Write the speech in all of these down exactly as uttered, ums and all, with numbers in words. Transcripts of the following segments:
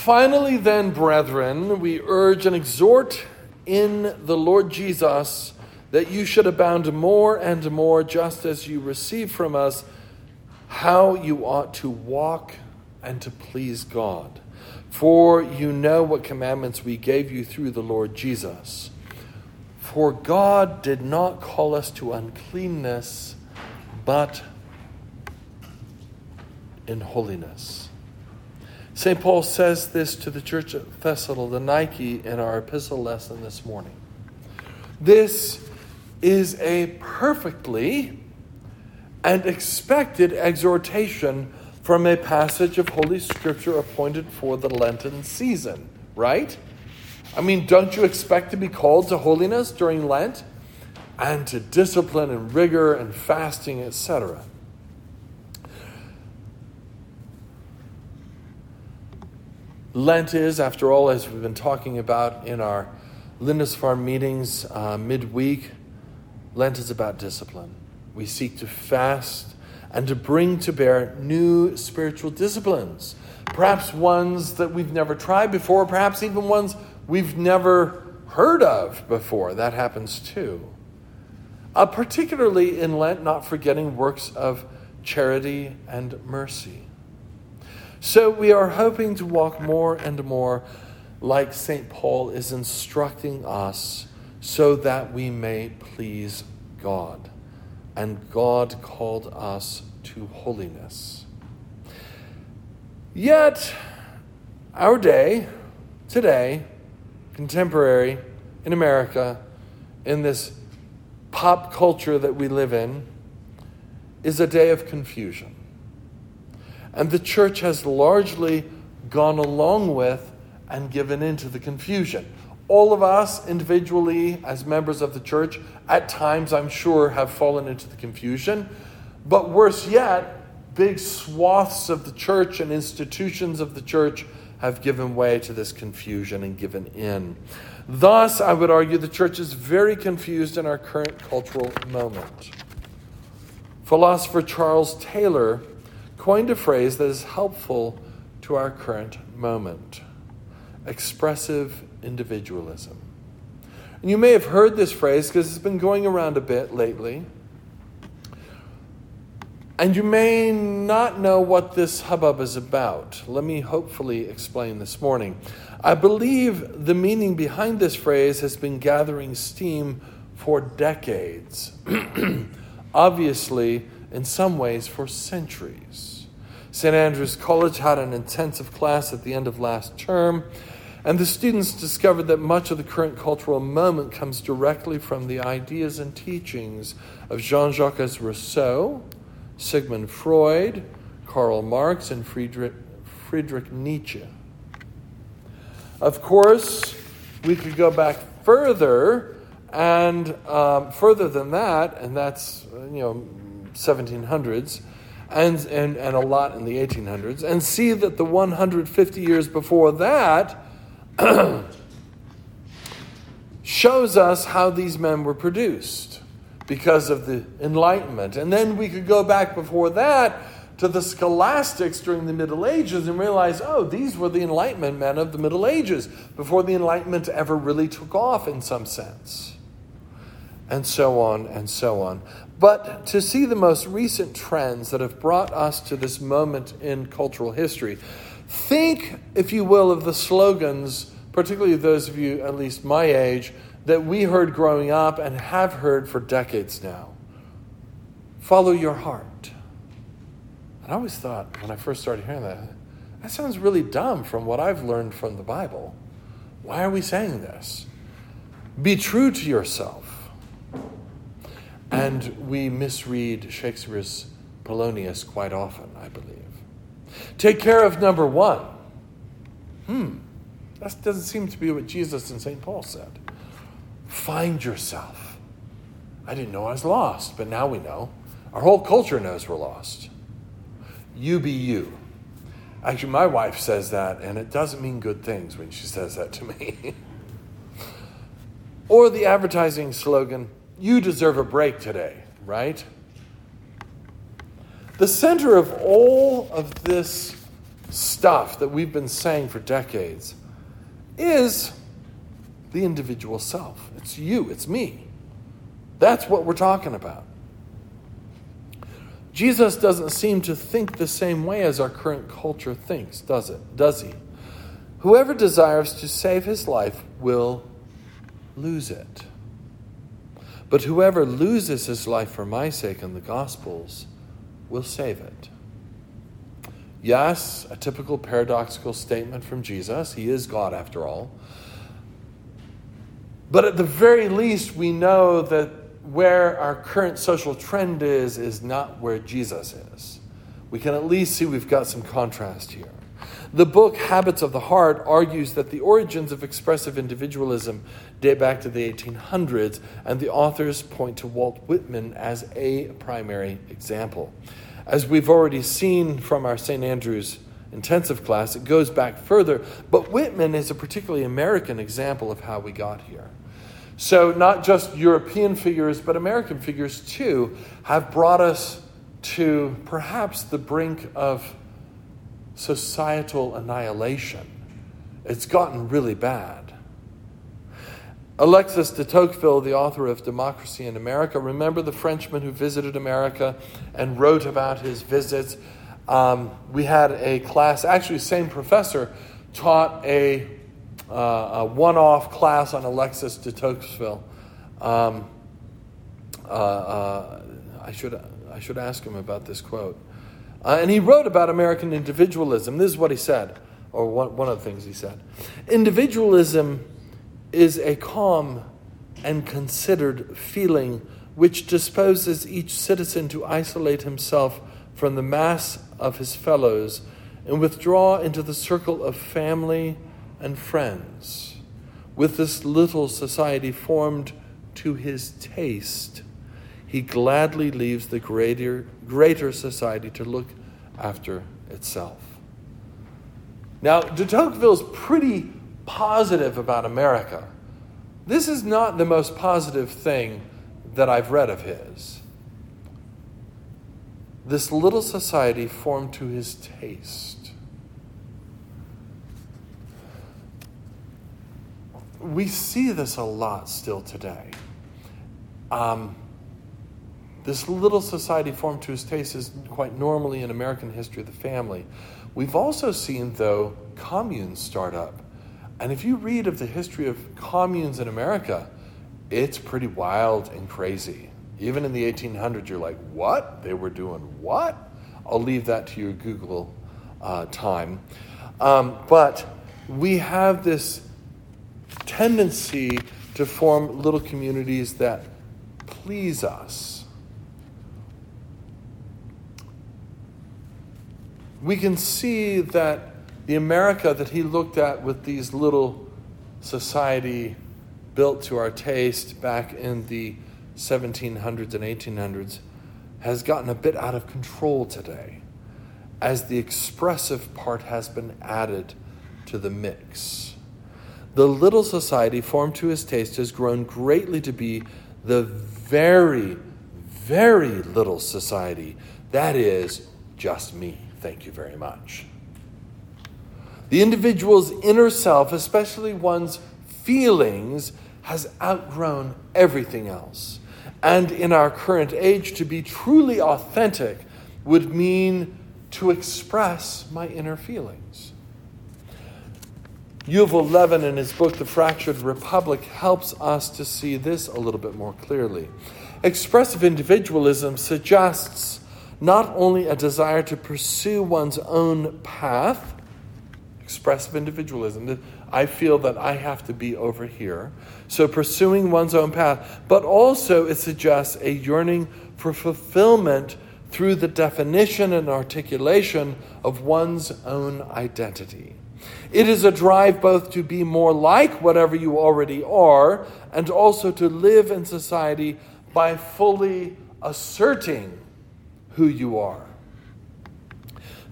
Finally then, brethren, we urge and exhort in the Lord Jesus that you should abound more and more, just as you receive from us how you ought to walk and to please God. For you know what commandments we gave you through the Lord Jesus. For God did not call us to uncleanness, but in holiness. Saint Paul says this to the church at Thessaloniki in our epistle lesson this morning. This is a perfectly and expected exhortation from a passage of Holy Scripture appointed for the Lenten season, right? I mean, don't you expect to be called to holiness during Lent and to discipline and rigor and fasting, et cetera? Lent is, after all, as we've been talking about in our Lindisfarne meetings uh, midweek, Lent is about discipline. We seek to fast and to bring to bear new spiritual disciplines, perhaps ones that we've never tried before, perhaps even ones we've never heard of before. That happens too. Uh, particularly in Lent, not forgetting works of charity and mercy. So we are hoping to walk more and more like Saint Paul is instructing us, so that we may please God. And God called us to holiness. Yet, our day, today, contemporary, in America, in this pop culture that we live in, is a day of confusion. And the church has largely gone along with and given into the confusion. All of us individually as members of the church at times, I'm sure, have fallen into the confusion. But worse yet, big swaths of the church and institutions of the church have given way to this confusion and given in. Thus, I would argue the church is very confused in our current cultural moment. Philosopher Charles Taylor coined a phrase that is helpful to our current moment: expressive individualism. And you may have heard this phrase because it's been going around a bit lately. And you may not know what this hubbub is about. Let me hopefully explain this morning. I believe the meaning behind this phrase has been gathering steam for decades. Obviously, in some ways, for centuries. Saint Andrew's College had an intensive class at the end of last term, and the students discovered that much of the current cultural moment comes directly from the ideas and teachings of Jean-Jacques Rousseau, Sigmund Freud, Karl Marx, and Friedrich, Friedrich Nietzsche. Of course, we could go back further and um, further than that, and that's, you know, seventeen hundreds and, and, and a lot in the eighteen hundreds, and see that the one hundred fifty years before that shows us how these men were produced because of the Enlightenment. And then we could go back before that to the scholastics during the Middle Ages and realize, oh, these were the Enlightenment men of the Middle Ages before the Enlightenment ever really took off in some sense. And so on and so on. But to see the most recent trends that have brought us to this moment in cultural history, think, if you will, of the slogans, particularly those of you at least my age, that we heard growing up and have heard for decades now. Follow your heart. And I always thought when I first started hearing that, that sounds really dumb from what I've learned from the Bible. Why are we saying this? Be true to yourself. And we misread Shakespeare's Polonius quite often, I believe. Take care of number one. Hmm. That doesn't seem to be what Jesus and Saint Paul said. Find yourself. I didn't know I was lost, but now we know. Our whole culture knows we're lost. You be you. Actually, my wife says that, and it doesn't mean good things when she says that to me. Or the advertising slogan, you deserve a break today, right? The center of all of this stuff that we've been saying for decades is the individual self. It's you, it's me. That's what we're talking about. Jesus doesn't seem to think the same way as our current culture thinks, does it? Does he? Whoever desires to save his life will lose it. But whoever loses his life for my sake and the gospel's will save it. Yes, a typical paradoxical statement from Jesus. He is God after all. But at the very least, we know that where our current social trend is, is not where Jesus is. We can at least see we've got some contrast here. The book Habits of the Heart argues that the origins of expressive individualism date back to the eighteen hundreds, and the authors point to Walt Whitman as a primary example. As we've already seen from our Saint Andrew's intensive class, it goes back further, but Whitman is a particularly American example of how we got here. So not just European figures, but American figures too, have brought us to perhaps the brink of societal annihilation. It's gotten really bad. Alexis de Tocqueville, the author of Democracy in America, remember the Frenchman who visited America and wrote about his visits? Um, we had a class, actually same professor, taught a, uh, a one-off class on Alexis de Tocqueville. Um, uh, uh, I should I should ask him about this quote. Uh, and he wrote about American individualism. This is what he said, or one, one of the things he said. Individualism is a calm and considered feeling which disposes each citizen to isolate himself from the mass of his fellows and withdraw into the circle of family and friends, with this little society formed to his taste. He gladly leaves the greater greater society to look after itself. Now, de Tocqueville's pretty positive about America. This is not the most positive thing that I've read of his. This little society formed to his taste. We see this a lot still today. Um, this little society formed to his taste is quite normally in American history of the family. We've also seen, though, communes start up. And if you read of the history of communes in America, it's pretty wild and crazy. Even in the eighteen hundreds, you're like, what? They were doing what? I'll leave that to your Google uh, time. Um, but we have this tendency to form little communities that please us. We can see that the America that he looked at with these little society built to our taste back in the seventeen hundreds and eighteen hundreds has gotten a bit out of control today as the expressive part has been added to the mix. The little society formed to his taste has grown greatly to be the very, very little society. That is just me. Thank you very much. The individual's inner self, especially one's feelings, has outgrown everything else. And in our current age, to be truly authentic would mean to express my inner feelings. Yuval Levin, in his book, The Fractured Republic, helps us to see this a little bit more clearly. Expressive individualism suggests not only a desire to pursue one's own path, expressive individualism. I feel that I have to be over here. So pursuing one's own path. But also it suggests a yearning for fulfillment through the definition and articulation of one's own identity. It is a drive both to be more like whatever you already are and also to live in society by fully asserting who you are.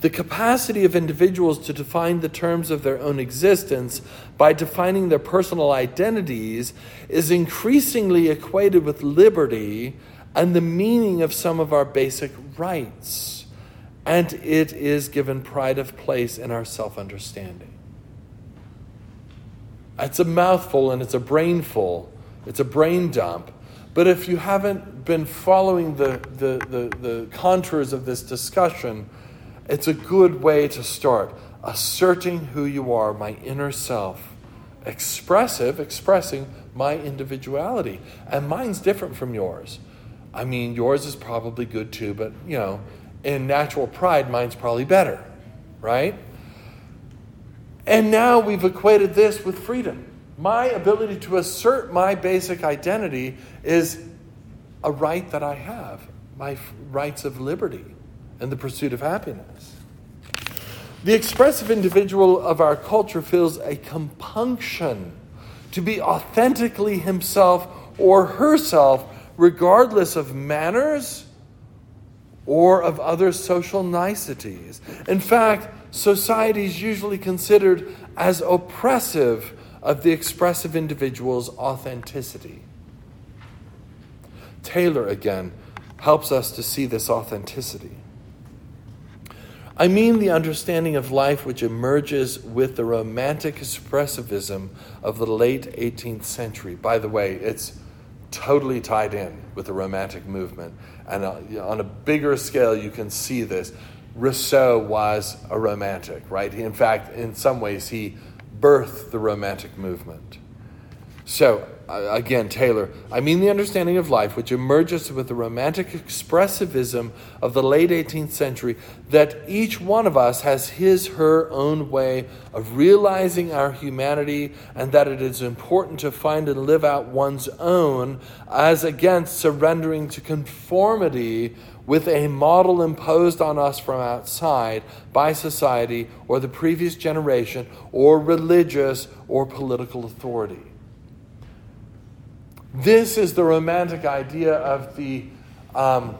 The capacity of individuals to define the terms of their own existence by defining their personal identities is increasingly equated with liberty and the meaning of some of our basic rights. and it is given pride of place in our self-understanding. It's a mouthful and it's a brainful. It's a brain dump. But if you haven't been following the, the, the, the contours of this discussion, it's a good way to start. Asserting who you are, my inner self. Expressive, expressing my individuality. And mine's different from yours. I mean, yours is probably good too, but, you know, in natural pride, mine's probably better, right? And now we've equated this with freedom. My ability to assert my basic identity is a right that I have, my f- rights of liberty and the pursuit of happiness. The expressive individual of our culture feels a compunction to be authentically himself or herself, regardless of manners or of other social niceties. In fact, society is usually considered as oppressive of the expressive individual's authenticity. Taylor, again, helps us to see this authenticity. I mean the understanding of life which emerges with the romantic expressivism of the late eighteenth century. By the way, it's totally tied in with the Romantic movement. And on a bigger scale, you can see this. Rousseau was a romantic, right? He, in fact, in some ways, he birthed the Romantic movement. So, again, Taylor, I mean the understanding of life which emerges with the Romantic expressivism of the late eighteenth century, that each one of us has his, her own way of realizing our humanity, and that it is important to find and live out one's own, as against surrendering to conformity with a model imposed on us from outside by society or the previous generation or religious or political authority. This is the romantic idea of the um,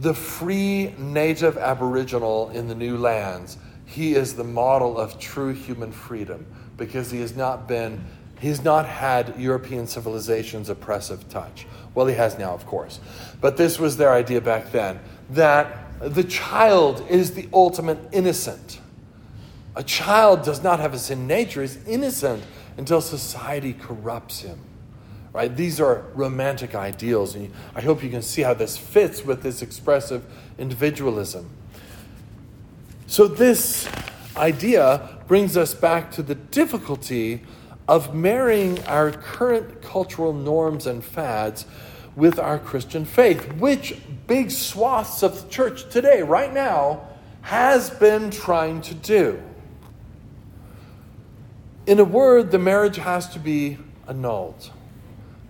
the free native Aboriginal in the new lands. He is the model of true human freedom because he has not been he's not had European civilization's oppressive touch. Well, he has now, of course. But this was their idea back then, that the child is the ultimate innocent. A child does not have a sin nature, is innocent until society corrupts him. Right? These are romantic ideals. And I hope you can see how this fits with this expressive individualism. So this idea brings us back to the difficulty of marrying our current cultural norms and fads with our Christian faith, which big swaths of the church today, right now, has been trying to do. In a word, the marriage has to be annulled.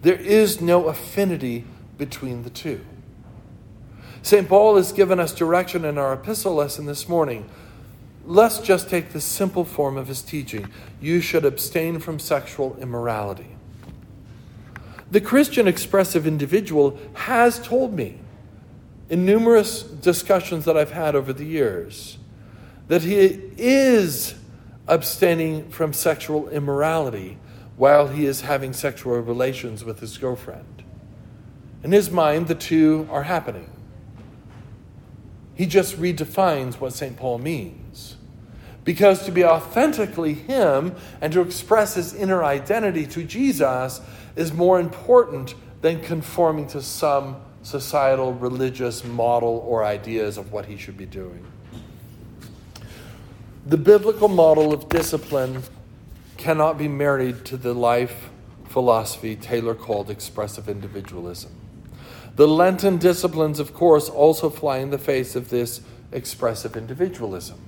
There is no affinity between the two. Saint Paul has given us direction in our epistle lesson this morning. Let's just take the simple form of his teaching. You should abstain from sexual immorality. The Christian expressive individual has told me in numerous discussions that I've had over the years that he is abstaining from sexual immorality while he is having sexual relations with his girlfriend. In his mind, the two are happening. He just redefines what Saint Paul means. Because to be authentically him and to express his inner identity to Jesus is more important than conforming to some societal, religious model or ideas of what he should be doing. The biblical model of discipline cannot be married to the life philosophy Taylor called expressive individualism. The Lenten disciplines, of course, also fly in the face of this expressive individualism.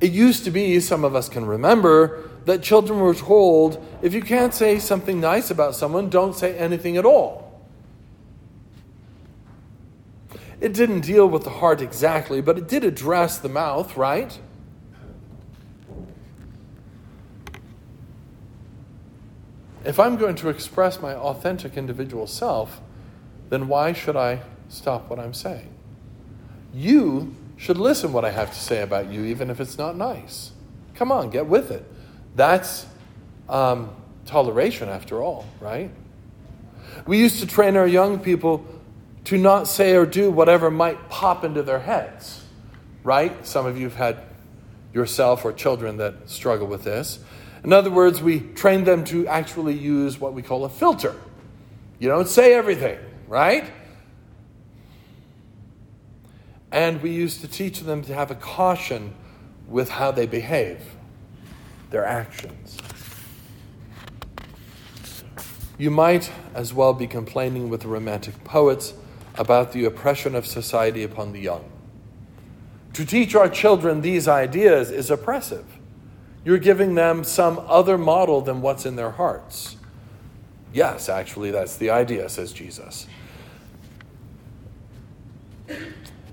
It used to be, some of us can remember, that children were told, if you can't say something nice about someone, don't say anything at all. It didn't deal with the heart exactly, but it did address the mouth, right? If I'm going to express my authentic individual self, then why should I stop what I'm saying? You should listen what I have to say about you, even if it's not nice. Come on, get with it. That's um, toleration after all, right? We used to train our young people to not say or do whatever might pop into their heads, right? Some of you have had yourself or children that struggle with this. In other words, we train them to actually use what we call a filter. You don't say everything, right? And we used to teach them to have a caution with how they behave, their actions. You might as well be complaining with the Romantic poets about the oppression of society upon the young. To teach our children these ideas is oppressive. You're giving them some other model than what's in their hearts. Yes, actually, that's the idea, says Jesus.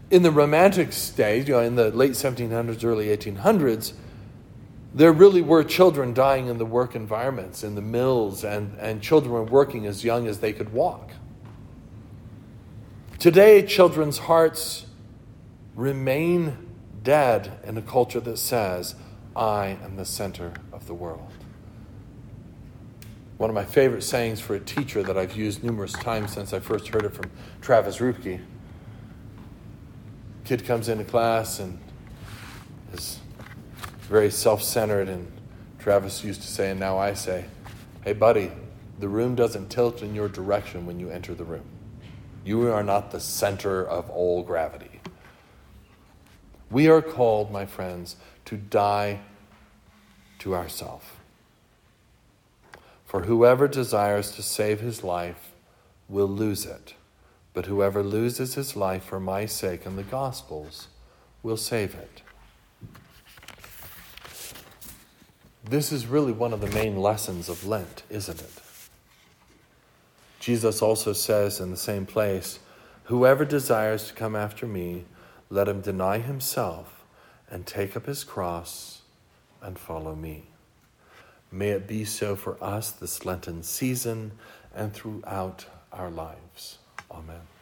In the Romantic stage, you know, in the late seventeen hundreds, early eighteen hundreds, there really were children dying in the work environments, in the mills, and, and children were working as young as they could walk. Today, children's hearts remain dead in a culture that says, I am the center of the world. One of my favorite sayings for a teacher that I've used numerous times since I first heard it from Travis Rupke. Kid comes into class and is very self-centered, and Travis used to say, and now I say, hey buddy, the room doesn't tilt in your direction when you enter the room. You are not the center of all gravity. We are called, my friends, to die to ourselves. For whoever desires to save his life will lose it, but whoever loses his life for my sake and the gospel's will save it. This is really one of the main lessons of Lent, isn't it? Jesus also says in the same place, whoever desires to come after me, let him deny himself and take up his cross and follow me. May it be so for us this Lenten season and throughout our lives. Amen.